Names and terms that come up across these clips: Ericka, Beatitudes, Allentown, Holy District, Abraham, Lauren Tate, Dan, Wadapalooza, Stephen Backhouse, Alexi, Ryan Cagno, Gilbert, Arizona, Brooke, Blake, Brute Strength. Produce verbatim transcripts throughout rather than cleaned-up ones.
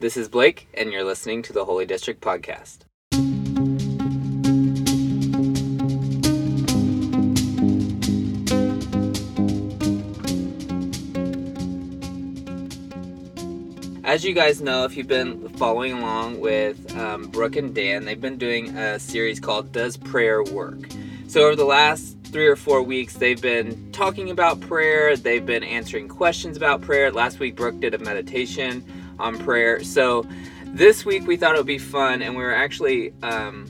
This is Blake, and you're listening to the Holy District Podcast. As you guys know, if you've been following along with um, Brooke and Dan, they've been doing a series called Does Prayer Work? So over the last three or four weeks, they've been talking about prayer. They've been answering questions about prayer. Last week, Brooke did a meditation on prayer. So this week we thought it would be fun, and we were actually um,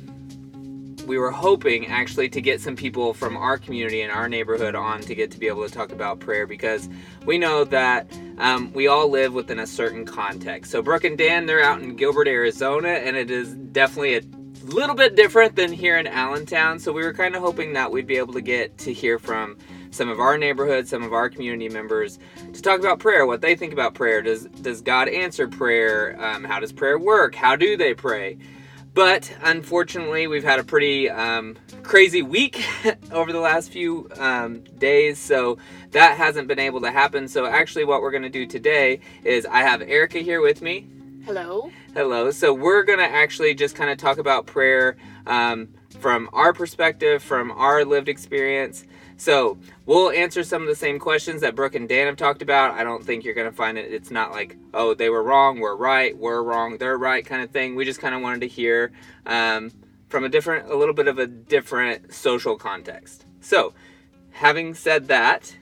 we were hoping actually to get some people from our community and our neighborhood on to get to be able to talk about prayer, because we know that um, we all live within a certain context. So Brooke and Dan, they're out in Gilbert, Arizona, and it is definitely a little bit different than here in Allentown. So we were kind of hoping that we'd be able to get to hear from some of our neighborhood, some of our community members, to talk about prayer, what they think about prayer. Does does God answer prayer? Um, how does prayer work? How do they pray? But unfortunately, we've had a pretty um, crazy week over the last few um, days, so that hasn't been able to happen. So actually what we're going to do today is I have Ericka here with me. Hello. Hello. So we're going to actually just kind of talk about prayer um, from our perspective, from our lived experience. So we'll answer some of the same questions that Brooke and Dan have talked about. I don't think you're going to find it. It's not like, oh, they were wrong, we're right, we're wrong, they're right kind of thing. We just kind of wanted to hear um, from a different, a little bit of a different social context. So having said that,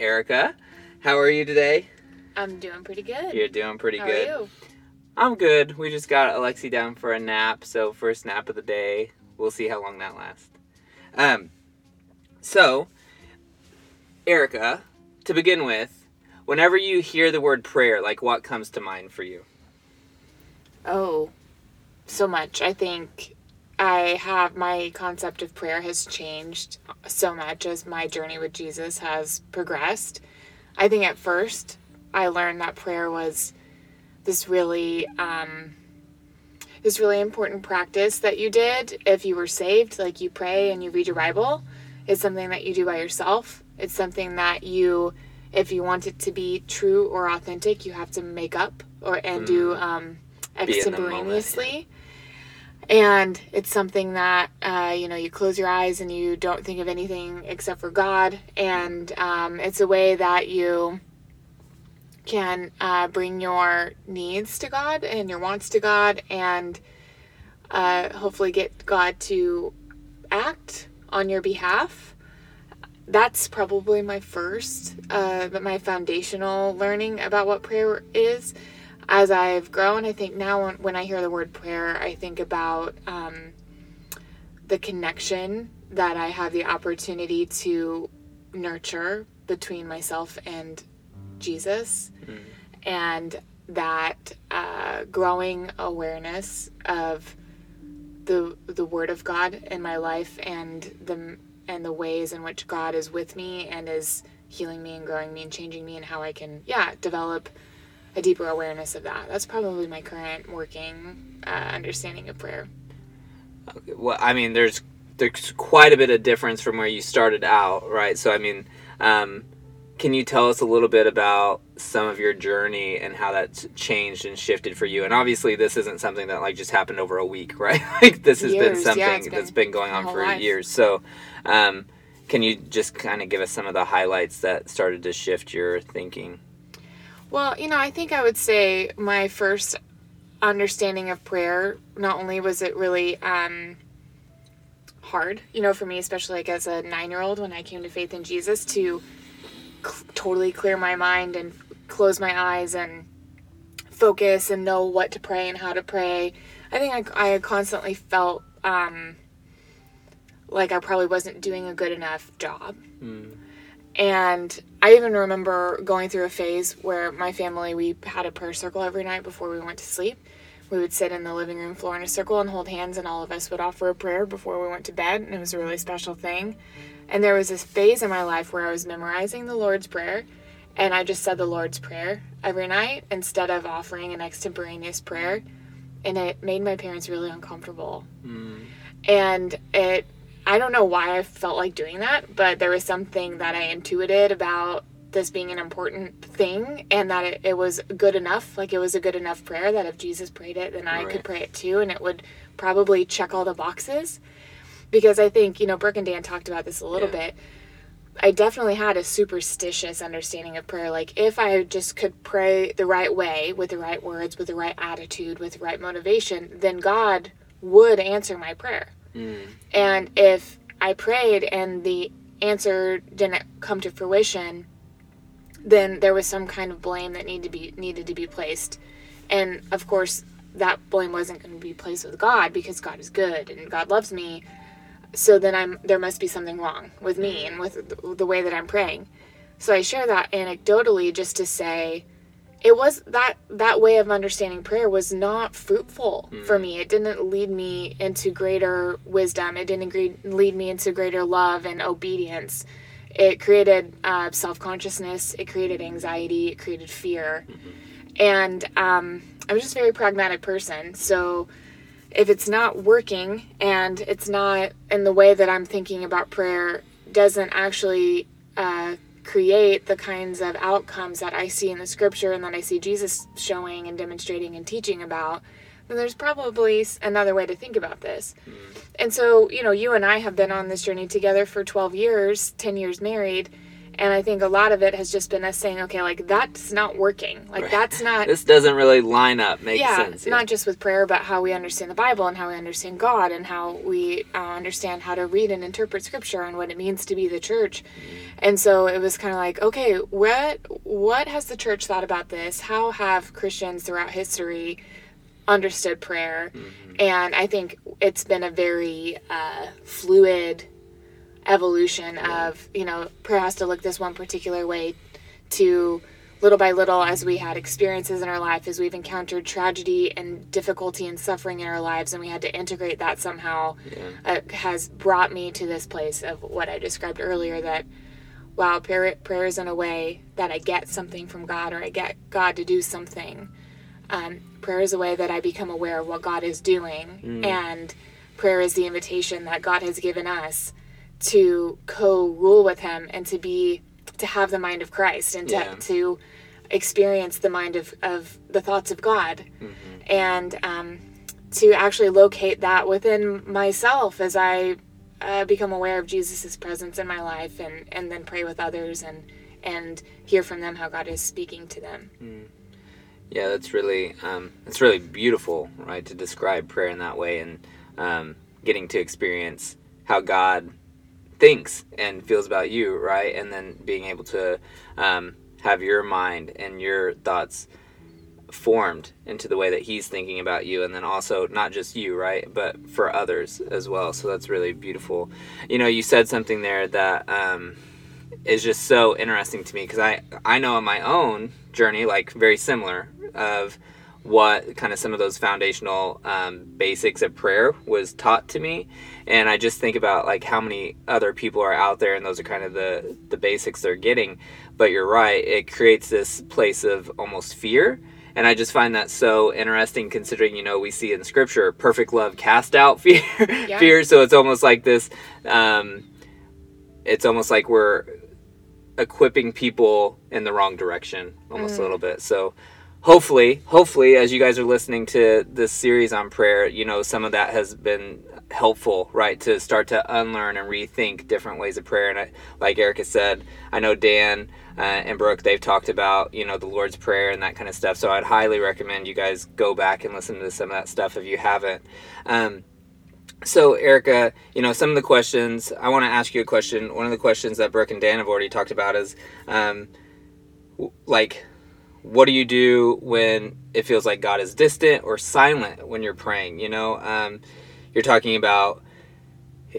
Ericka, how are you today? I'm doing pretty good. You're doing pretty how good. How are you? I'm good. We just got Alexi down for a nap. So first nap of the day. We'll see how long that lasts. Um, so... Ericka, to begin with, whenever you hear the word prayer, like, what comes to mind for you? Oh, so much. I think I have, my concept of prayer has changed so much as my journey with Jesus has progressed. I think at first I learned that prayer was this really, um, this really important practice that you did if you were saved. Like, you pray and you read your Bible. It's something that you do by yourself. It's something that you, if you want it to be true or authentic, you have to make up or and mm. do um, extemporaneously. And it's something that, uh, you know, you close your eyes and you don't think of anything except for God. And um, it's a way that you can uh, bring your needs to God and your wants to God, and uh, hopefully get God to act on your behalf. That's probably my first, uh, but my foundational learning about what prayer is. As I've grown, I think now when I hear the word prayer, I think about um, the connection that I have the opportunity to nurture between myself and Jesus, mm-hmm. and that uh, growing awareness of the the Word of God in my life and the and the ways in which God is with me and is healing me and growing me and changing me, and how I can, yeah, develop a deeper awareness of that. That's probably my current working uh, understanding of prayer. Okay. Well, I mean, there's there's quite a bit of difference from where you started out, right? So, I mean, um, can you tell us a little bit about some of your journey and how that's changed and shifted for you? And obviously this isn't something that like just happened over a week, right? Like this has years. been something yeah, been that's been going on for life. years. So um, can you just kind of give us some of the highlights that started to shift your thinking? Well, you know, I think I would say my first understanding of prayer, not only was it really um, hard, you know, for me, especially like as a nine-year-old when I came to faith in Jesus, to totally clear my mind and close my eyes and focus and know what to pray and how to pray. I think I, I constantly felt um, like I probably wasn't doing a good enough job. Mm. And I even remember going through a phase where my family, we had a prayer circle every night before we went to sleep. We would sit in the living room floor in a circle and hold hands, and all of us would offer a prayer before we went to bed, and it was a really special thing. And there was this phase in my life where I was memorizing the Lord's Prayer, and I just said the Lord's Prayer every night instead of offering an extemporaneous prayer, and it made my parents really uncomfortable. Mm. And it, I don't know why I felt like doing that, but there was something that I intuited about this being an important thing, and that it, it was good enough, like it was a good enough prayer that if Jesus prayed it, then I right. could pray it too, and it would probably check all the boxes. Because I think, you know, Brooke and Dan talked about this a little yeah. bit. I definitely had a superstitious understanding of prayer. Like, if I just could pray the right way, with the right words, with the right attitude, with the right motivation, then God would answer my prayer. Mm. And if I prayed and the answer didn't come to fruition, then there was some kind of blame that needed to be needed to be placed. And, of course, that blame wasn't going to be placed with God, because God is good and God loves me. So then I'm, there must be something wrong with me and with the way that I'm praying. So I share that anecdotally just to say it was that, that way of understanding prayer was not fruitful mm. for me. It didn't lead me into greater wisdom. It didn't agree, lead me into greater love and obedience. It created uh, self-consciousness. It created anxiety. It created fear. Mm-hmm. And um, I'm just a very pragmatic person. So if it's not working and it's not in the way that I'm thinking about prayer doesn't actually uh, create the kinds of outcomes that I see in the scripture and that I see Jesus showing and demonstrating and teaching about, then there's probably another way to think about this. And so, you know, you and I have been on this journey together for twelve years, ten years married. And I think a lot of it has just been us saying, okay, like, that's not working. Like, right. that's not... This doesn't really line up, make yeah, sense. Yeah, not just with prayer, but how we understand the Bible and how we understand God and how we uh, understand how to read and interpret Scripture and what it means to be the church. And so it was kind of like, okay, what what has the church thought about this? How have Christians throughout history understood prayer? Mm-hmm. And I think it's been a very uh, fluid evolution of, you know, prayer has to look this one particular way to little by little as we had experiences in our life, as we've encountered tragedy and difficulty and suffering in our lives, and we had to integrate that somehow yeah. uh, has brought me to this place of what I described earlier, that wow, prayer, prayer is in a way that I get something from God, or I get God to do something. Um, prayer is a way that I become aware of what God is doing mm. and prayer is the invitation that God has given us to co-rule with him and to be, to have the mind of Christ and to, yeah. to experience the mind of, of the thoughts of God mm-hmm. and um, to actually locate that within myself as I uh, become aware of Jesus's presence in my life and, and then pray with others and, and hear from them how God is speaking to them. Mm. Yeah, that's really, um, that's really beautiful, right? To describe prayer in that way and um, getting to experience how God thinks and feels about you, right? And then being able to um, have your mind and your thoughts formed into the way that he's thinking about you, and then also not just you, right? But for others as well. So that's really beautiful. You know, you said something there that um, is just so interesting to me, because I, I know in my own journey, like very similar, of what kind of some of those foundational um, basics of prayer was taught to me. And I just think about like how many other people are out there and those are kind of the, the basics they're getting. But you're right, it creates this place of almost fear. And I just find that so interesting considering, you know, we see in scripture, perfect love cast out fear. Yeah. fear. So it's almost like this, um, it's almost like we're equipping people in the wrong direction almost mm. a little bit. So Hopefully, hopefully, as you guys are listening to this series on prayer, you know, some of that has been helpful, right, to start to unlearn and rethink different ways of prayer. And I, like Ericka said, I know Dan uh, and Brooke, they've talked about, you know, the Lord's Prayer and that kind of stuff. So I'd highly recommend you guys go back and listen to some of that stuff if you haven't. Um, so, Ericka, you know, some of the questions, I want to ask you a question. One of the questions that Brooke and Dan have already talked about is, um, like... what do you do when it feels like God is distant or silent when you're praying? You know, um, you're talking about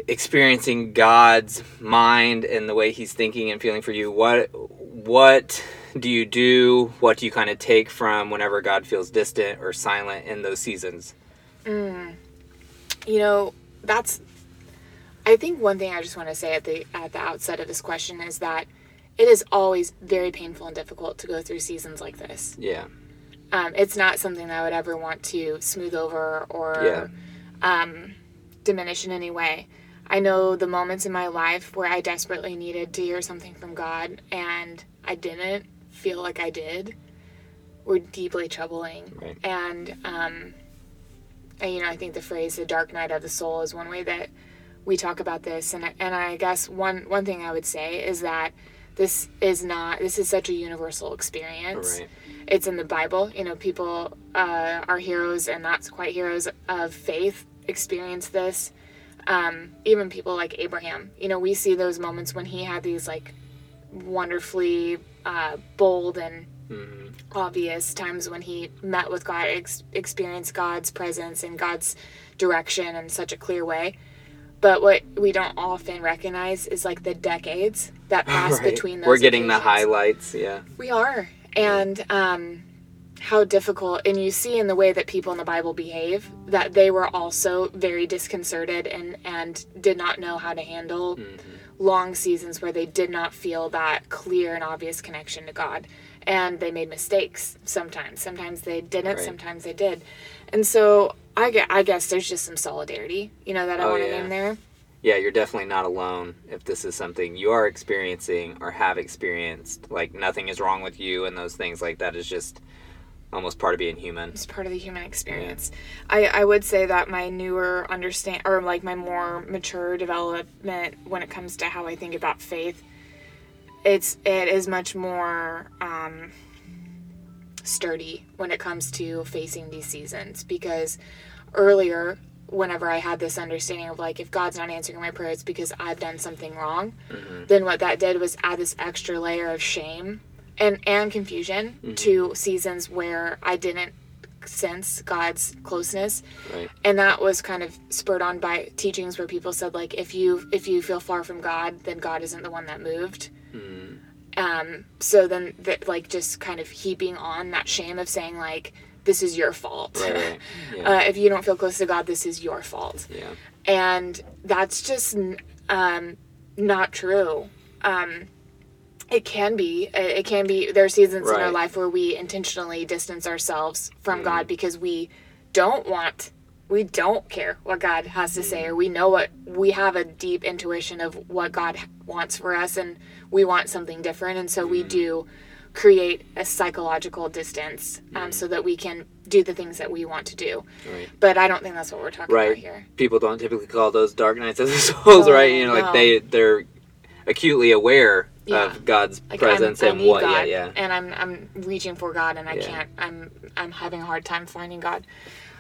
experiencing God's mind and the way he's thinking and feeling for you. What what do you do? What do you kind of take from whenever God feels distant or silent in those seasons? Mm. You know, that's, I think one thing I just want to say at the at the outset of this question is that it is always very painful and difficult to go through seasons like this. Yeah. Um, it's not something that I would ever want to smooth over or yeah. um, diminish in any way. I know the moments in my life where I desperately needed to hear something from God and I didn't feel like I did were deeply troubling. Right. And, um, and, you know, I think the phrase, the dark night of the soul, is one way that we talk about this. And, and I guess one, one thing I would say is that this is not, this is such a universal experience. Right. It's in the Bible. You know, people, uh, are heroes and not quite heroes of faith experience this. Um, even people like Abraham, you know, we see those moments when he had these like wonderfully, uh, bold and mm-hmm. obvious times when he met with God, ex- experienced God's presence and God's direction in such a clear way. But what we don't often recognize is like the decades that pass right. between those. We're getting occasions. The highlights, yeah. We are. And um, how difficult, and you see in the way that people in the Bible behave, that they were also very disconcerted and, and did not know how to handle mm-hmm. long seasons where they did not feel that clear and obvious connection to God. And they made mistakes sometimes. Sometimes they didn't, right. sometimes they did. And so I guess, I guess there's just some solidarity, you know, that I oh, wanted yeah. in there. Yeah, you're definitely not alone if this is something you are experiencing or have experienced. Like, nothing is wrong with you and those things. Like, that is just almost part of being human. It's part of the human experience. Yeah. I, I would say that my newer understand, or like my more mature development when it comes to how I think about faith, it's it is much more... Um, sturdy when it comes to facing these seasons, because earlier, whenever I had this understanding of like, if God's not answering my prayer, it's because I've done something wrong, mm-hmm. then what that did was add this extra layer of shame and and confusion mm-hmm. to seasons where I didn't sense God's closeness, right. and that was kind of spurred on by teachings where people said like, if you if you feel far from God, then God isn't the one that moved. Mm. Um, so then that, like, just kind of heaping on that shame of saying like, this is your fault. Right, right. Yeah. Uh, if you don't feel close to God, this is your fault. Yeah. And that's just, um, not true. Um, it can be, it can be, there are seasons right. in our life where we intentionally distance ourselves from mm. God because we don't want, we don't care what God has to mm. say, or we know what, we have a deep intuition of what God wants for us, and we want something different, and so mm. we do create a psychological distance um, mm. so that we can do the things that we want to do. Right. But I don't think that's what we're talking right. about here. People don't typically call those dark nights of the souls, oh, right? You know, no. like they they're acutely aware yeah. of God's like presence I'm, and I need what, God, yeah, yeah. And I'm I'm reaching for God, and I yeah. can't. I'm I'm having a hard time finding God.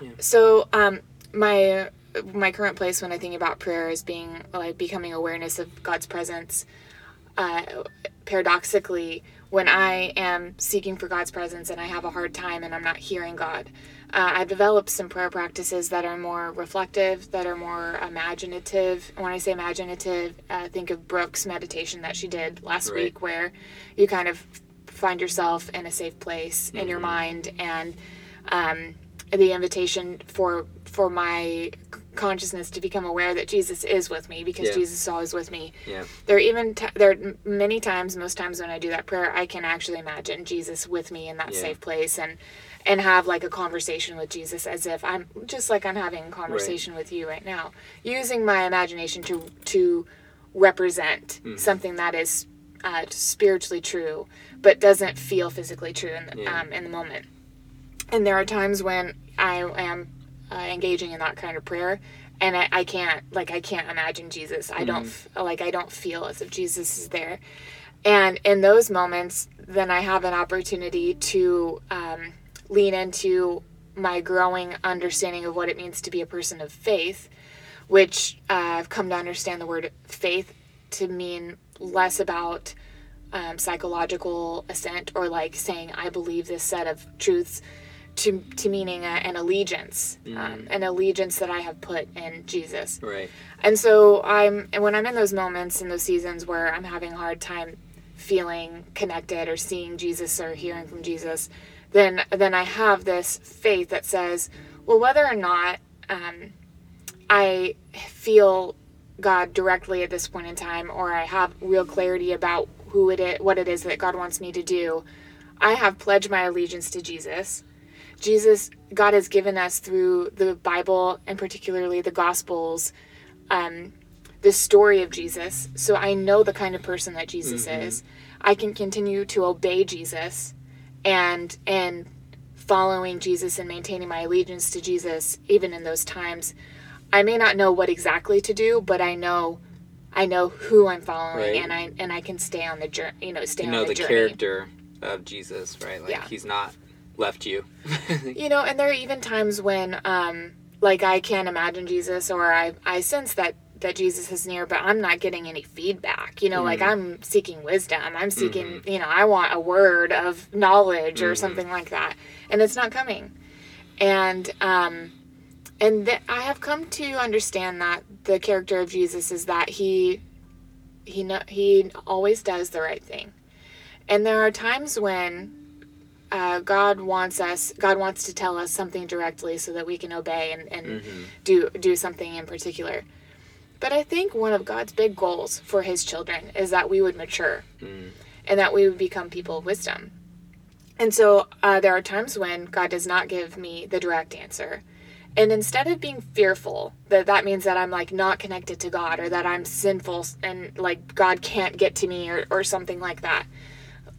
Yeah. So um, my my current place when I think about prayer is being like becoming awareness of God's presence. Uh, paradoxically, when I am seeking for God's presence and I have a hard time and I'm not hearing God, uh, I've developed some prayer practices that are more reflective, that are more imaginative. When I say imaginative, uh, think of Brooke's meditation that she did last right. week, where you kind of find yourself in a safe place mm-hmm. in your mind. And um, the invitation for for my consciousness to become aware that Jesus is with me, because yeah. Jesus is always with me. Yeah. There are even t- there are many times, most times when I do that prayer, I can actually imagine Jesus with me in that yeah. safe place, and and have like a conversation with Jesus as if I'm just like I'm having a conversation right. with you right now, using my imagination to to represent mm. something that is uh, spiritually true but doesn't feel physically true in the, yeah. um, in the moment. And there are times when I am Uh, engaging in that kind of prayer, and I, I can't like I can't imagine Jesus. I mm. don't f- like I don't feel as if Jesus is there, and in those moments then I have an opportunity to um, lean into my growing understanding of what it means to be a person of faith, which uh, I've come to understand the word faith to mean less about um, psychological assent or like saying I believe this set of truths, To, to meaning a, an allegiance, mm. um, an allegiance that I have put in Jesus. Right. And so I'm, and when I'm in those moments, in those seasons where I'm having a hard time feeling connected or seeing Jesus or hearing from Jesus, then then I have this faith that says, well, whether or not um, I feel God directly at this point in time, or I have real clarity about who it is, what it is that God wants me to do, I have pledged my allegiance to Jesus. Jesus, God has given us through the Bible, and particularly the Gospels, um, this story of Jesus, so I know the kind of person that Jesus mm-hmm. is. I can continue to obey Jesus and and following Jesus and maintaining my allegiance to Jesus even in those times. I may not know what exactly to do, but I know I know who I'm following, right. and I and I can stay on the journey, you know, stay you on know the, the journey. Character of Jesus, right? Like yeah. he's not left you. You know, and there are even times when um like I can't imagine Jesus, or I I sense that that Jesus is near, but I'm not getting any feedback, you know, mm-hmm. like I'm seeking wisdom. I'm seeking, mm-hmm. you know, I want a word of knowledge or mm-hmm. something like that. And it's not coming. And, um, and th- I have come to understand that the character of Jesus is that he, he, no- he always does the right thing. And there are times when, uh, God wants us, God wants to tell us something directly so that we can obey and, and mm-hmm. do, do something in particular. But I think one of God's big goals for his children is that we would mature mm. and that we would become people of wisdom. And so uh, there are times when God does not give me the direct answer. And instead of being fearful, that that means that I'm like not connected to God or that I'm sinful and like God can't get to me or, or something like that,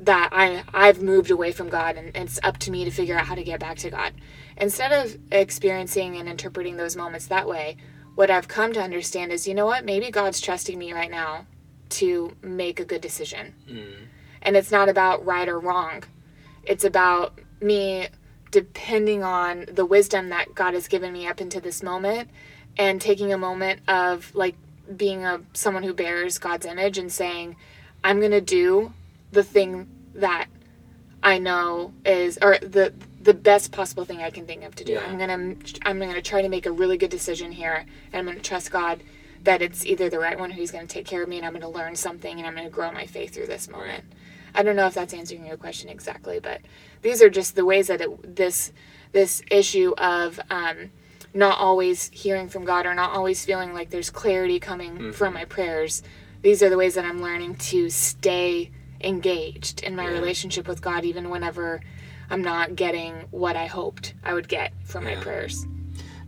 that I, I've moved away from God and it's up to me to figure out how to get back to God. Instead of experiencing and interpreting those moments that way, what I've come to understand is, you know what, maybe God's trusting me right now to make a good decision. Mm. And it's not about right or wrong. It's about me depending on the wisdom that God has given me up into this moment and taking a moment of like being a someone who bears God's image and saying, I'm going to do the thing that I know is, or the the best possible thing I can think of to do. Yeah. I'm going to, I'm going to try to make a really good decision here, and I'm going to trust God that it's either the right one or he's going to take care of me, and I'm going to learn something, and I'm going to grow my faith through this moment. Right. I don't know if that's answering your question exactly, but these are just the ways that it, this, this issue of, um, not always hearing from God or not always feeling like there's clarity coming mm-hmm. from my prayers. These are the ways that I'm learning to stay engaged in my yeah. relationship with God, even whenever I'm not getting what I hoped I would get from yeah. my prayers.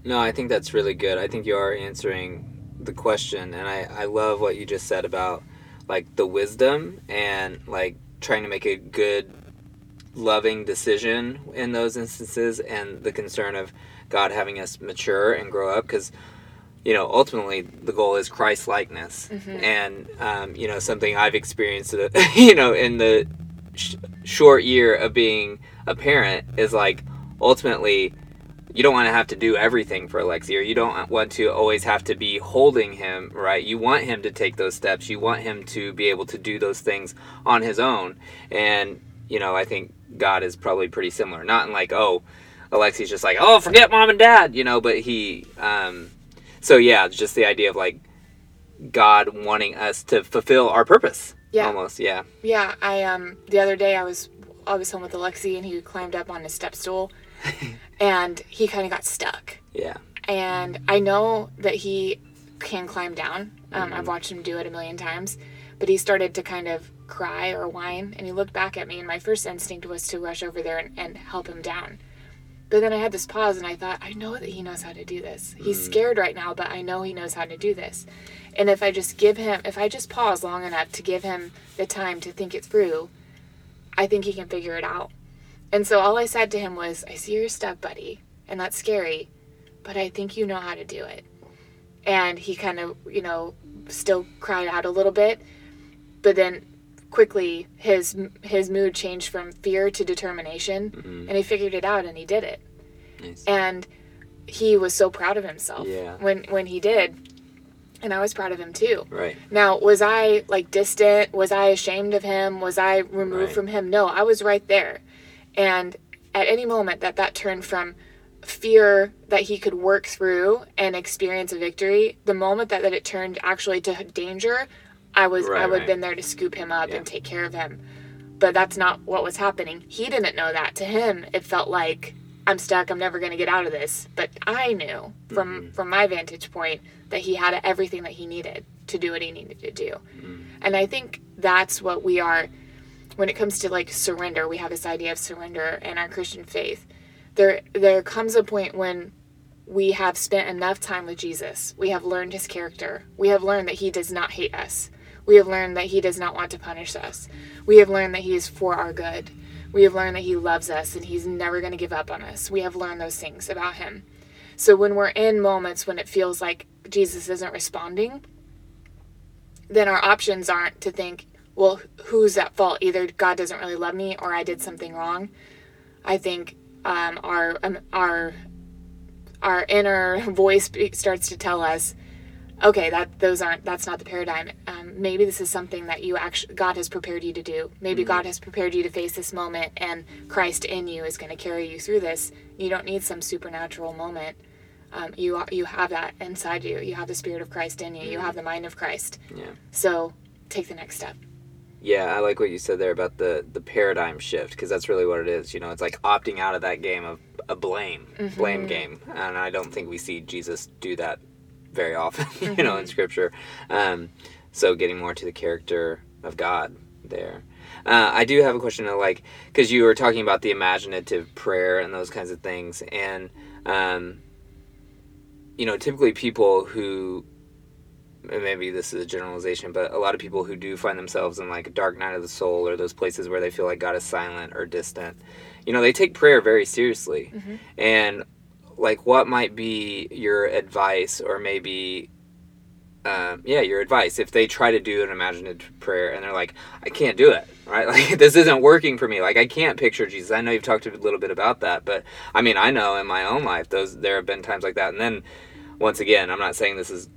No, I think that's really good. I think you are answering the question. And I, I love what you just said about like the wisdom and like trying to make a good, loving decision in those instances, and the concern of God having us mature and grow up. Because, you know, ultimately the goal is Christ likeness. Mm-hmm. And, um, you know, something I've experienced, you know, in the sh- short year of being a parent is like, ultimately you don't want to have to do everything for Alexi, or you don't want to always have to be holding him, right? You want him to take those steps. You want him to be able to do those things on his own. And, you know, I think God is probably pretty similar. Not in like, oh, Alexi's just like, oh, forget mom and dad, you know, but he, um, so yeah, just the idea of like God wanting us to fulfill our purpose. Yeah. Almost. Yeah. Yeah. I, um, the other day I was I was home with Alexi, and he climbed up on his step stool and he kind of got stuck. Yeah. And I know that he can climb down. Um, mm-hmm. I've watched him do it a million times, but he started to kind of cry or whine, and he looked back at me, and my first instinct was to rush over there and, and help him down. But then I had this pause, and I thought, I know that he knows how to do this. Mm-hmm. He's scared right now, but I know he knows how to do this. And if I just give him, if I just pause long enough to give him the time to think it through, I think he can figure it out. And so all I said to him was, I see your stuff, buddy, and that's scary, but I think you know how to do it. And he kind of, you know, still cried out a little bit, but then quickly his his mood changed from fear to determination, mm-hmm. and he figured it out, and he did it. Nice. And he was so proud of himself yeah. when, when he did. And I was proud of him too. Right. Now, was I like distant? Was I ashamed of him? Was I removed right. from him? No, I was right there. And at any moment that that turned from fear that he could work through and experience a victory, the moment that, that it turned actually to danger, I was right, I would right. have been there to scoop him up yeah. and take care of him. But that's not what was happening. He didn't know that. To him, it felt like, I'm stuck, I'm never going to get out of this. But I knew from, mm-hmm. from my vantage point that he had everything that he needed to do what he needed to do. Mm-hmm. And I think that's what we are, when it comes to like surrender, we have this idea of surrender in our Christian faith. There, there comes a point when we have spent enough time with Jesus. We have learned his character. We have learned that he does not hate us. We have learned that he does not want to punish us. We have learned that he is for our good. We have learned that he loves us and he's never going to give up on us. We have learned those things about him. So when we're in moments when it feels like Jesus isn't responding, then our options aren't to think, well, who's at fault? Either God doesn't really love me or I did something wrong. I think um, our um, our our inner voice starts to tell us, okay, that those aren't that's not the paradigm. Um, maybe this is something that you actually God has prepared you to do. Maybe mm-hmm. God has prepared you to face this moment, and Christ in you is going to carry you through this. You don't need some supernatural moment. Um, you you have that inside you. You have the Spirit of Christ in you. Mm-hmm. You have the mind of Christ. Yeah. So take the next step. Yeah, I like what you said there about the, the paradigm shift, because that's really what it is. You know, it's like opting out of that game of a blame, mm-hmm. blame game. And I don't think we see Jesus do that very often, mm-hmm. you know, in Scripture. Um, so getting more to the character of God there. Uh, I do have a question, of like, because you were talking about the imaginative prayer and those kinds of things. And, um, you know, typically people who... maybe this is a generalization, but a lot of people who do find themselves in like a dark night of the soul, or those places where they feel like God is silent or distant, you know, they take prayer very seriously. Mm-hmm. And like, what might be your advice, or maybe, um, yeah, your advice if they try to do an imaginative prayer and they're like, I can't do it, right? Like, this isn't working for me. Like, I can't picture Jesus. I know you've talked a little bit about that, but I mean, I know in my own life, those, there have been times like that. And then once again, I'm not saying this is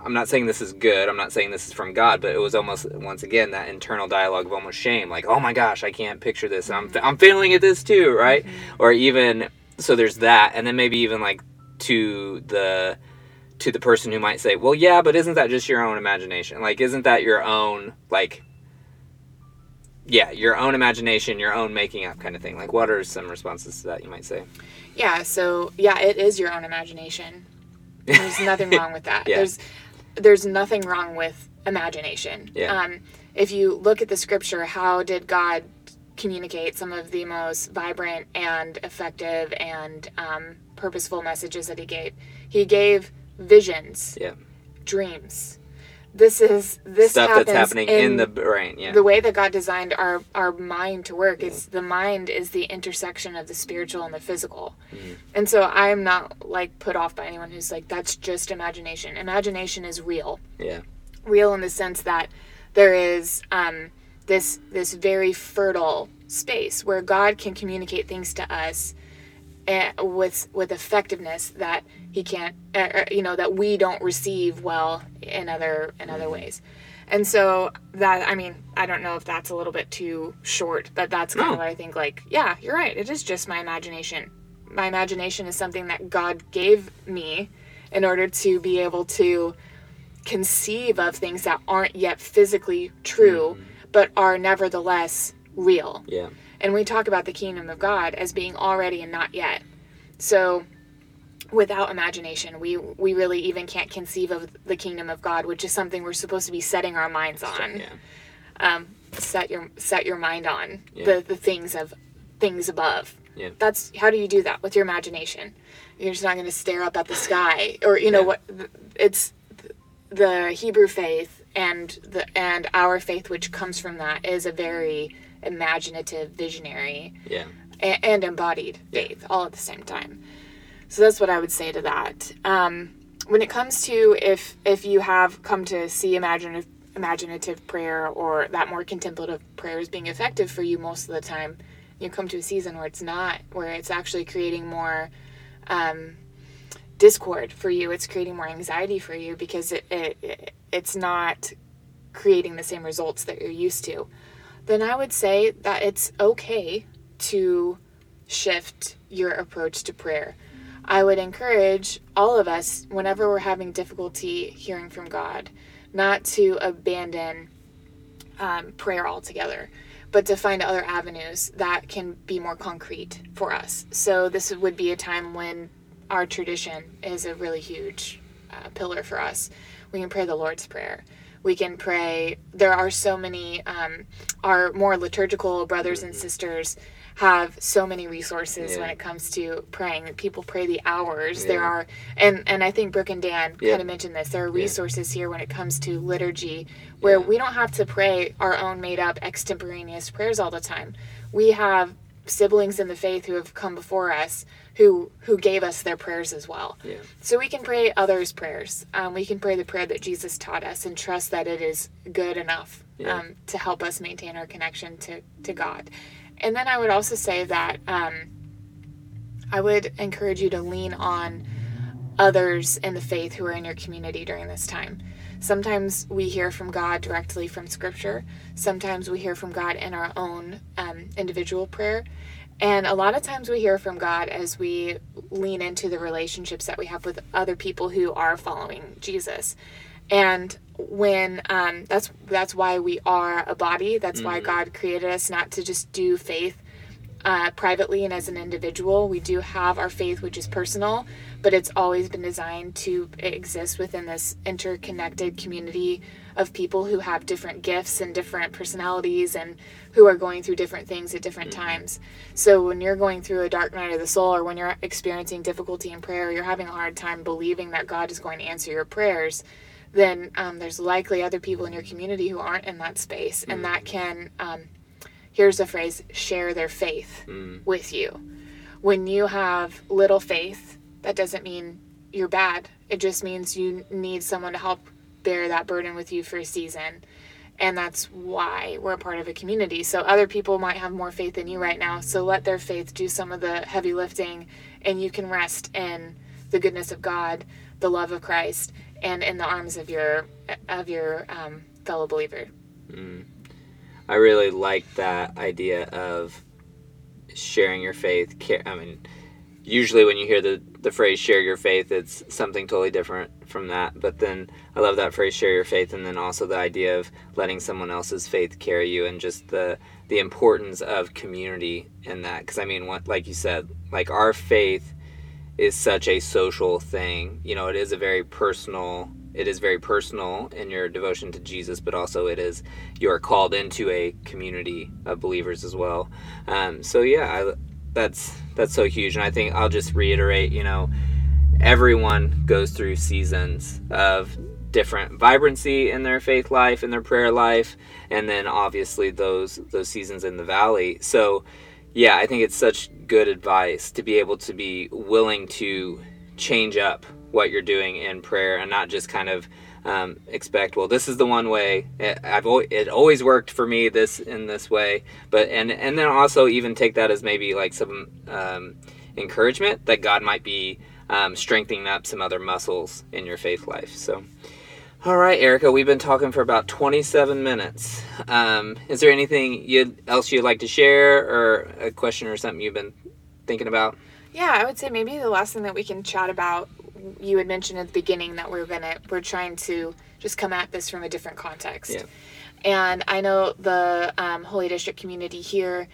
I'm not saying this is good. I'm not saying this is from God, but it was almost, once again, that internal dialogue of almost shame. Like, oh my gosh, I can't picture this. I'm fa- I'm failing at this too, right? Mm-hmm. Or even, so there's that. And then maybe even like to the, to the person who might say, well, yeah, but isn't that just your own imagination? Like, isn't that your own, like, yeah, your own imagination, your own making up kind of thing? Like, what are some responses to that you might say? Yeah. So yeah, it is your own imagination. There's nothing wrong with that. Yeah. There's, There's nothing wrong with imagination. Yeah. Um, if you look at the Scripture, how did God communicate some of the most vibrant and effective and um, purposeful messages that he gave? He gave visions, yeah. dreams. This is this stuff that's happening in, in the brain. Yeah. The way that God designed our, our mind to work yeah. is the mind is the intersection of the spiritual and the physical. Mm-hmm. And so I'm not like put off by anyone who's like, that's just imagination. Imagination is real. Yeah. Real in the sense that there is um, this this very fertile space where God can communicate things to us with with effectiveness that he can't, uh, you know, that we don't receive well in other in other ways. And so that, I mean, I don't know if that's a little bit too short, but that's kind no. of what I think, like, yeah, you're right. It is just my imagination. My imagination is something that God gave me in order to be able to conceive of things that aren't yet physically true, mm-hmm. but are nevertheless real. Yeah. And we talk about the kingdom of God as being already and not yet. So without imagination, we we really even can't conceive of the kingdom of God, which is something we're supposed to be setting our minds on. Yeah. Um, set your set your mind on yeah. the, the things of things above. Yeah. That's how do you do that with your imagination? You're just not going to stare up at the sky, or you know yeah. what? It's the Hebrew faith and the and our faith, which comes from that, is a very imaginative, visionary, yeah, and, and embodied faith all at the same time. So that's what I would say to that. Um, when it comes to if if you have come to see imaginative imaginative prayer or that more contemplative prayer as being effective for you most of the time, you come to a season where it's not, where it's actually creating more um, discord for you. It's creating more anxiety for you because it, it, it it's not creating the same results that you're used to. Then I would say that it's okay to shift your approach to prayer. I would encourage all of us, whenever we're having difficulty hearing from God, not to abandon um, prayer altogether, but to find other avenues that can be more concrete for us. So this would be a time when our tradition is a really huge uh, pillar for us. We can pray the Lord's Prayer. We can pray. There are so many, um, our more liturgical brothers and sisters have so many resources yeah. when it comes to praying. People pray the hours. Yeah. There are, and, and I think Brooke and Dan yeah. kind of mentioned this, there are resources yeah. here when it comes to liturgy where yeah. we don't have to pray our own made-up extemporaneous prayers all the time. We have siblings in the faith who have come before us who who gave us their prayers as well. Yeah. So we can pray others' prayers. Um, we can pray the prayer that Jesus taught us and trust that it is good enough yeah. um, to help us maintain our connection to, to God. And then I would also say that um, I would encourage you to lean on others in the faith who are in your community during this time. Sometimes we hear from God directly from Scripture. Sometimes we hear from God in our own um, individual prayer. And a lot of times we hear from God as we lean into the relationships that we have with other people who are following Jesus. And when um, that's that's why we are a body. That's mm-hmm. why God created us, not to just do faith uh, privately and as an individual. We do have our faith, which is personal, but it's always been designed to exist within this interconnected community of people who have different gifts and different personalities and who are going through different things at different mm-hmm. times. So when you're going through a dark night of the soul, or when you're experiencing difficulty in prayer, or you're having a hard time believing that God is going to answer your prayers, then um, there's likely other people in your community who aren't in that space. Mm-hmm. And that can, um, here's the phrase, share their faith mm-hmm. with you. When you have little faith, that doesn't mean you're bad. It just means you need someone to help bear that burden with you for a season. And that's why we're a part of a community. So other people might have more faith than you right now. So let their faith do some of the heavy lifting, and you can rest in the goodness of God, the love of Christ, and in the arms of your of your um, fellow believer. Mm. I really like that idea of sharing your faith. I mean, usually when you hear the, the phrase share your faith, it's something totally different from that. But then I love that phrase, share your faith, and then also the idea of letting someone else's faith carry you, and just the, the importance of community in that. Because, I mean, what, like you said, like our faith is such a social thing. You know, it is a very personal, it is very personal in your devotion to Jesus, but also it is, you are called into a community of believers as well. Um, so, yeah, I That's that's so huge. And I think I'll just reiterate, you know, everyone goes through seasons of different vibrancy in their faith life, in their prayer life, and then obviously those those seasons in the valley. So, yeah, I think it's such good advice to be able to be willing to change up what you're doing in prayer, and not just kind of um, expect, well, this is the one way. It, I've always, it always worked for me this in this way, but and and then also even take that as maybe like some um, encouragement that God might be um, strengthening up some other muscles in your faith life. So, all right, Ericka, we've been talking for about twenty-seven minutes. Um, is there anything you'd, else you'd like to share, or a question or something you've been thinking about? Yeah, I would say maybe the last thing that we can chat about. You had mentioned at the beginning that we're gonna we're trying to just come at this from a different context, yeah. and I know the um, Holy District community here,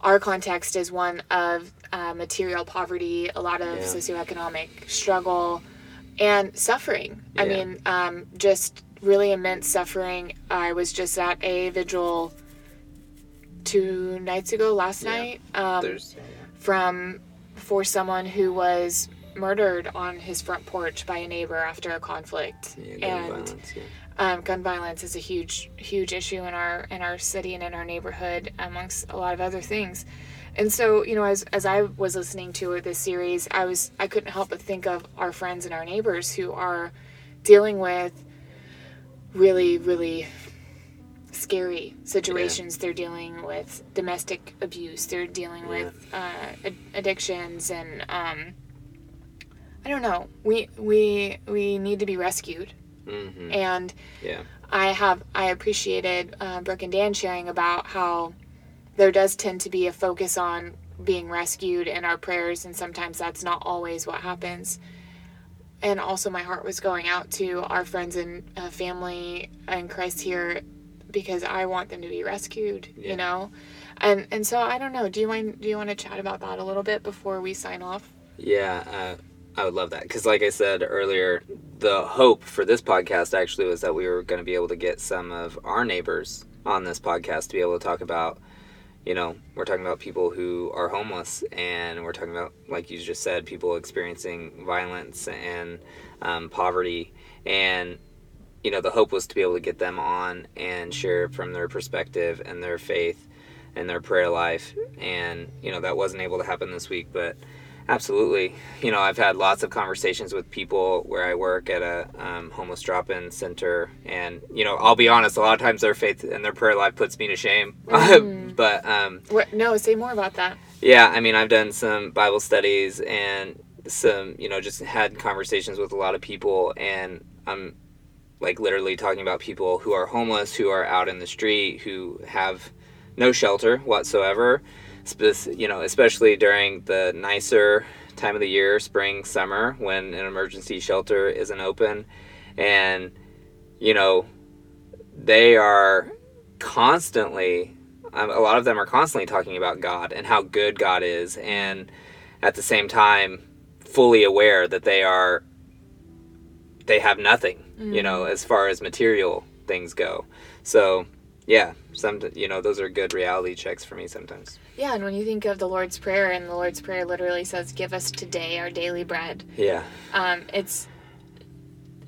our context is one of uh, material poverty, a lot of yeah. socioeconomic struggle, and suffering. Yeah. I mean, um, just really immense suffering. I was just at a vigil two nights ago, last yeah. night, um, yeah. from for someone who was murdered on his front porch by a neighbor after a conflict. Yeah, gun and violence, yeah. um, gun violence is a huge, huge issue in our in our city and in our neighborhood, amongst a lot of other things. And so, you know, as as I was listening to this series, I was I couldn't help but think of our friends and our neighbors who are dealing with really, really scary situations. Yeah. They're dealing with domestic abuse. They're dealing yeah. with uh, addictions and. Um, I don't know. We we we need to be rescued, mm-hmm. and yeah. I have I appreciated uh, Brooke and Dan sharing about how there does tend to be a focus on being rescued in our prayers, and sometimes that's not always what happens. And also, my heart was going out to our friends and uh, family in Christ here, because I want them to be rescued. Yeah. You know, and and so I don't know. Do you mind? Do you want to chat about that a little bit before we sign off? Yeah. Uh... I would love that, because like I said earlier, the hope for this podcast actually was that we were going to be able to get some of our neighbors on this podcast to be able to talk about, you know, we're talking about people who are homeless, and we're talking about, like you just said, people experiencing violence and um, poverty. And, you know, the hope was to be able to get them on and share from their perspective and their faith and their prayer life. And, you know, that wasn't able to happen this week, but absolutely. You know, I've had lots of conversations with people where I work at a um, homeless drop-in center. And, you know, I'll be honest, a lot of times their faith and their prayer life puts me to shame. Mm. but um, what, no, say more about that. Yeah, I mean, I've done some Bible studies and some, you know, just had conversations with a lot of people. And I'm, like, literally talking about people who are homeless, who are out in the street, who have no shelter whatsoever. You know, especially during the nicer time of the year, spring, summer, when an emergency shelter isn't open. And, you know, they are constantly, um, a lot of them are constantly talking about God and how good God is. And at the same time, fully aware that they are, they have nothing, mm-hmm. you know, as far as material things go. So, yeah, some, you know, those are good reality checks for me sometimes. Yeah, and when you think of the Lord's Prayer, and the Lord's Prayer literally says, "Give us today our daily bread." Yeah. Um, it's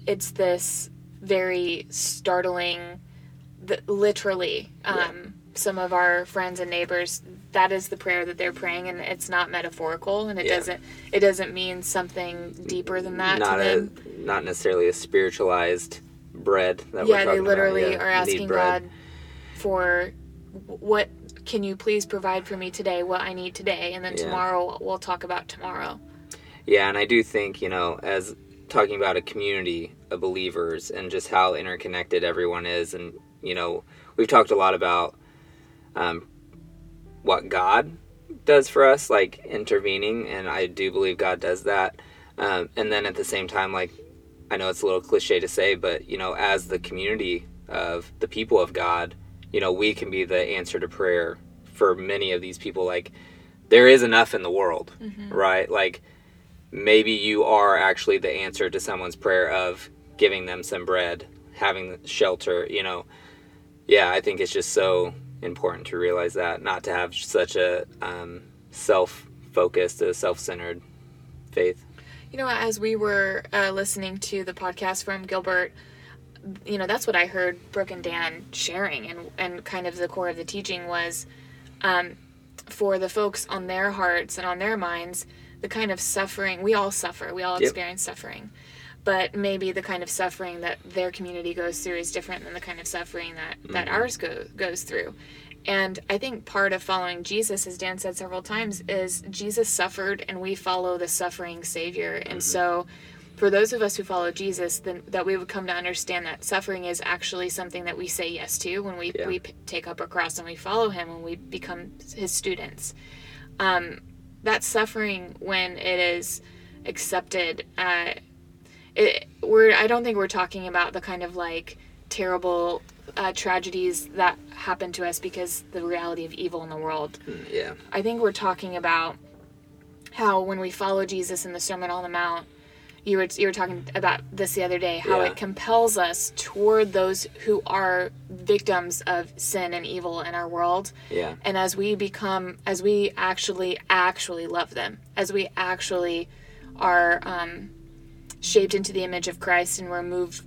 it's this very startling, th- literally, um, yeah. Some of our friends and neighbors, that is the prayer that they're praying, and it's not metaphorical, and it yeah. doesn't it doesn't mean something deeper than that not to them. A, not necessarily a spiritualized bread that yeah, we're talking about. Yeah, they literally yeah, are asking God for what can you please provide for me today, what I need today, and then yeah. tomorrow we'll talk about tomorrow. Yeah, and I do think, you know, as talking about a community of believers and just how interconnected everyone is, and, you know, we've talked a lot about um, what God does for us, like intervening, and I do believe God does that. Um, and then at the same time, like, I know it's a little cliche to say, but, you know, as the community of the people of God, you know, we can be the answer to prayer for many of these people. Like, there is enough in the world, mm-hmm. right? Like, maybe you are actually the answer to someone's prayer of giving them some bread, having shelter, you know. Yeah, I think it's just so important to realize that, not to have such a um, self-focused, a self-centered faith. You know, as we were uh, listening to the podcast from Gilbert, you know, that's what I heard Brooke and Dan sharing, and, and kind of the core of the teaching was um, for the folks on their hearts and on their minds, the kind of suffering, we all suffer, we all yep. experience suffering, but maybe the kind of suffering that their community goes through is different than the kind of suffering that, mm-hmm. that ours go, goes through. And I think part of following Jesus, as Dan said several times, is Jesus suffered and we follow the suffering Savior. And mm-hmm. so for those of us who follow Jesus, then that we would come to understand that suffering is actually something that we say yes to when we, yeah. we p- take up our cross and we follow him, when we become his students. Um, that suffering, when it is accepted, uh, it, we're I don't think we're talking about the kind of like terrible uh, tragedies that happen to us because the reality of evil in the world. Yeah, I think we're talking about how when we follow Jesus in the Sermon on the Mount, You were you were talking about this the other day, how yeah. it compels us toward those who are victims of sin and evil in our world. Yeah. And as we become, as we actually, actually love them, as we actually are um, shaped into the image of Christ and we're moved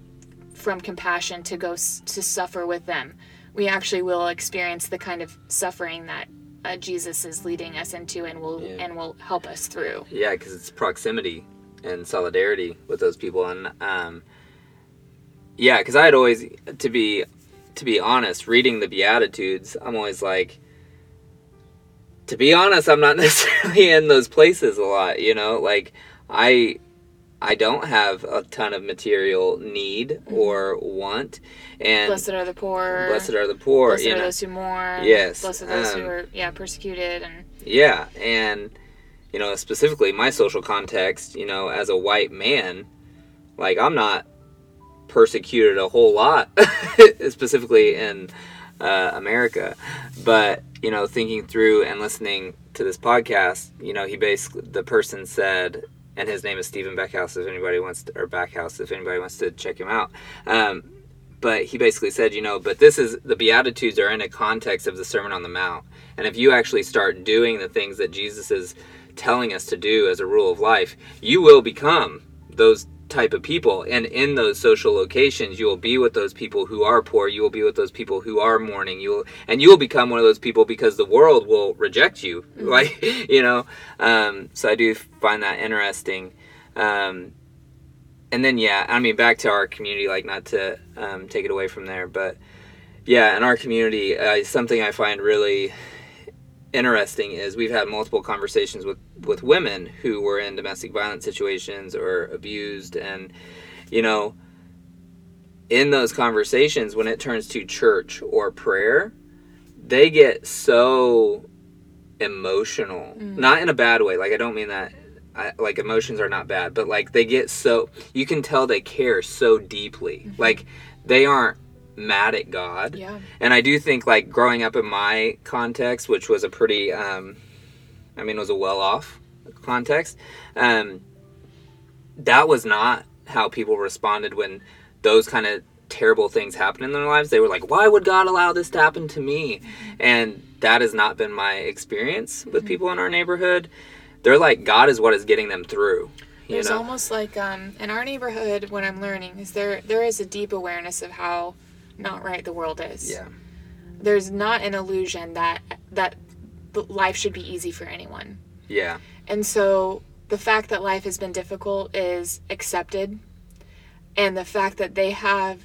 from compassion to go s- to suffer with them, we actually will experience the kind of suffering that uh, Jesus is leading us into and will yeah. and will help us through. Yeah, because it's proximity and solidarity with those people. And um yeah because I had always, to be to be honest, reading the Beatitudes, I'm always like, to be honest, I'm not necessarily in those places a lot, you know, like I I don't have a ton of material need or want. And blessed are the poor, blessed are the poor, blessed you are know. Those who mourn, yes, blessed are those um, who are yeah persecuted. And yeah and you know, specifically my social context, you know, as a white man, like, I'm not persecuted a whole lot, specifically in uh, America. But, you know, thinking through and listening to this podcast, you know, he basically, the person said, and his name is Stephen Backhouse, if anybody wants to, or Backhouse, if anybody wants to check him out. Um, But he basically said, you know, but this is, the Beatitudes are in a context of the Sermon on the Mount. And if you actually start doing the things that Jesus is telling us to do as a rule of life, you will become those type of people. And in those social locations, you will be with those people who are poor. You will be with those people who are mourning. You will, and you will become one of those people because the world will reject you. Mm-hmm. Like, you know, um, so I do find that interesting. Um, and then, yeah, I mean, back to our community, like not to um, take it away from there, but yeah, in our community, uh, something I find really interesting is we've had multiple conversations with with women who were in domestic violence situations or abused, and you know, in those conversations, when it turns to church or prayer, they get so emotional. Mm. Not in a bad way, like I don't mean that I, like emotions are not bad, but like they get so, you can tell they care so deeply. Mm-hmm. Like they aren't mad at God. Yeah. And I do think, like, growing up in my context, which was a pretty um I mean it was a well-off context, um that was not how people responded when those kind of terrible things happened in their lives. They were like, why would God allow this to happen to me? And that has not been my experience with mm-hmm. people in our neighborhood. They're like, God is what is getting them through. There's, you know? Almost like um in our neighborhood, what I'm learning is there there is a deep awareness of how not right the world is. Yeah. There's not an illusion that that life should be easy for anyone. Yeah. And so the fact that life has been difficult is accepted, and the fact that they have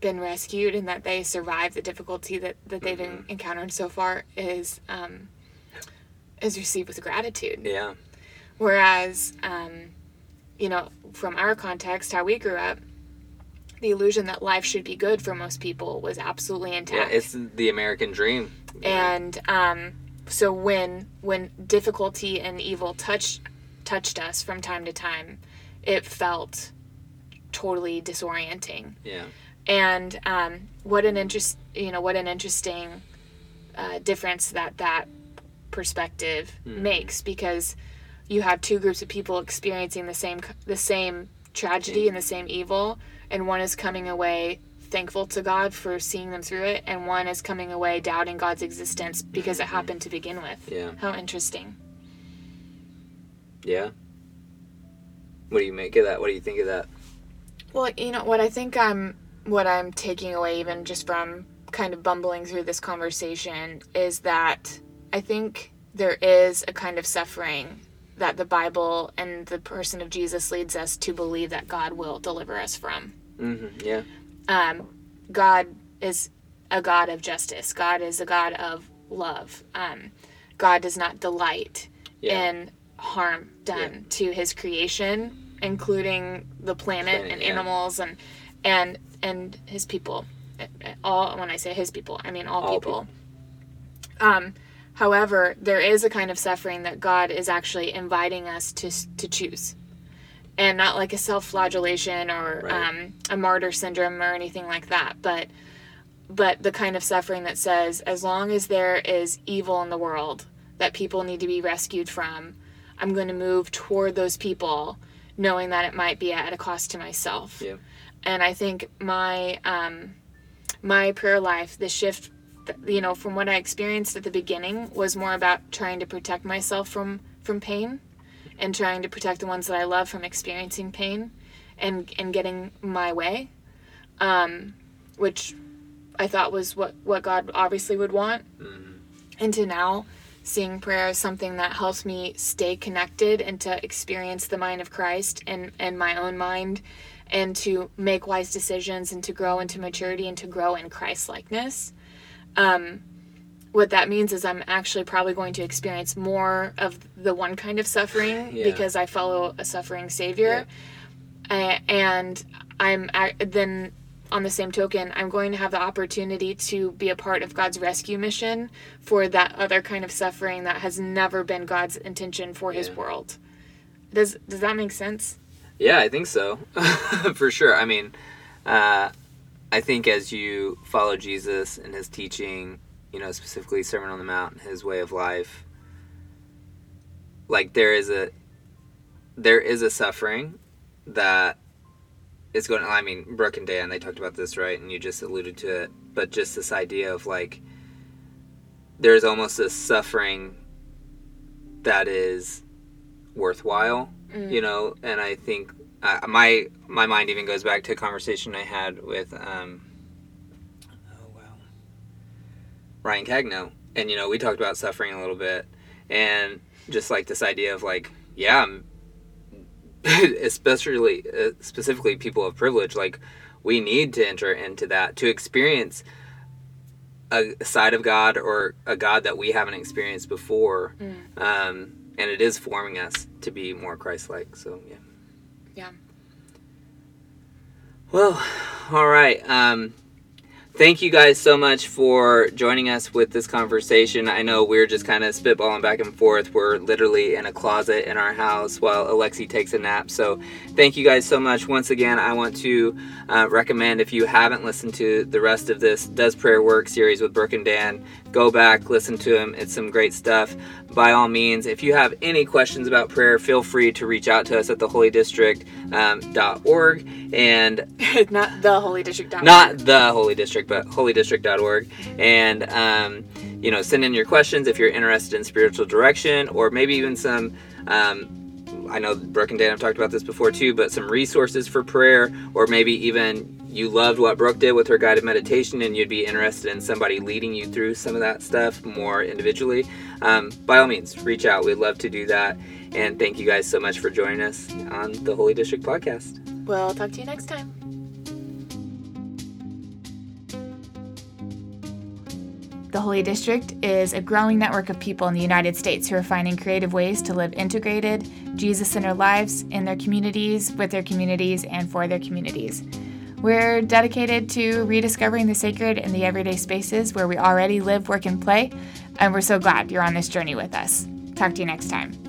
been rescued and that they survived the difficulty that, that they've mm-hmm. encountered so far is um is received with gratitude. Yeah. Whereas um you know, from our context, how we grew up, the illusion that life should be good for most people was absolutely intact. Yeah, it's the American dream. And um, so when when difficulty and evil touched touched us from time to time, it felt totally disorienting. Yeah. And um, what an interest, you know, what an interesting uh, difference that that perspective mm-hmm. makes, because you have two groups of people experiencing the same the same tragedy mm-hmm. and the same evil. And one is coming away thankful to God for seeing them through it, and one is coming away doubting God's existence because it happened to begin with. Yeah. How interesting. Yeah. What do you make of that? What do you think of that? Well, you know, what I think I'm, what I'm taking away even just from kind of bumbling through this conversation is that I think there is a kind of suffering that the Bible and the person of Jesus leads us to believe that God will deliver us from. Mm-hmm, yeah. Um, God is a God of justice. God is a God of love. Um, God does not delight yeah. in harm done yeah. to his creation, including the planet, planet and yeah. animals and, and, and his people. All, when I say his people, I mean all, all people. people. Um, However, there is a kind of suffering that God is actually inviting us to to choose, and not like a self-flagellation or right. um, a martyr syndrome or anything like that, but but the kind of suffering that says, as long as there is evil in the world that people need to be rescued from, I'm going to move toward those people, knowing that it might be at a cost to myself. Yeah. And I think my um, my prayer life, the shift, you know, from what I experienced at the beginning was more about trying to protect myself from, from pain and trying to protect the ones that I love from experiencing pain and, and getting my way, um, which I thought was what, what God obviously would want. Mm-hmm. And to now seeing prayer as something that helps me stay connected and to experience the mind of Christ and, and my own mind, and to make wise decisions and to grow into maturity and to grow in Christ-likeness. Um, what that means is I'm actually probably going to experience more of the one kind of suffering yeah. because I follow a suffering Savior. Yeah. I, and I'm I, then on the same token, I'm going to have the opportunity to be a part of God's rescue mission for that other kind of suffering that has never been God's intention for yeah. his world. Does, does that make sense? Yeah, I think so. For sure. I mean, uh, I think as you follow Jesus and his teaching, you know, specifically Sermon on the Mount and his way of life, like there is a there is a suffering that it's going to, I mean, Brooke and Dan, they talked about this, right? And you just alluded to it. But just this idea of, like, there's almost this suffering that is worthwhile, mm. you know? And I think uh, my my mind even goes back to a conversation I had with, um, oh, wow, Ryan Cagno. And, you know, we talked about suffering a little bit. And just, like, this idea of, like, yeah, I'm, especially uh, specifically people of privilege, like, we need to enter into that to experience a side of God or a God that we haven't experienced before, mm. um, and it is forming us to be more Christ-like. So yeah, yeah. Well, all right. Um, thank you guys so much for joining us with this conversation. I know we're just kind of spitballing back and forth. We're literally in a closet in our house while Alexi takes a nap. So thank you guys so much. Once again, I want to uh, recommend, if you haven't listened to the rest of this Does Prayer Work series with Brooke and Dan, go back, listen to them. It's some great stuff. By all means, if you have any questions about prayer, feel free to reach out to us at the holy district dot org. Um, and not the holy district dot org. Not the Holy District, but holy district dot org. And, um, you know, send in your questions if you're interested in spiritual direction, or maybe even some, um, I know Brooke and Dan have talked about this before too, but some resources for prayer, or maybe even you loved what Brooke did with her guided meditation and you'd be interested in somebody leading you through some of that stuff more individually. Um, by all means, reach out. We'd love to do that. And thank you guys so much for joining us on the Holy District podcast. We'll talk to you next time. The Holy District is a growing network of people in the United States who are finding creative ways to live integrated, Jesus-centered lives in their communities, with their communities, and for their communities. We're dedicated to rediscovering the sacred in the everyday spaces where we already live, work, and play, and we're so glad you're on this journey with us. Talk to you next time.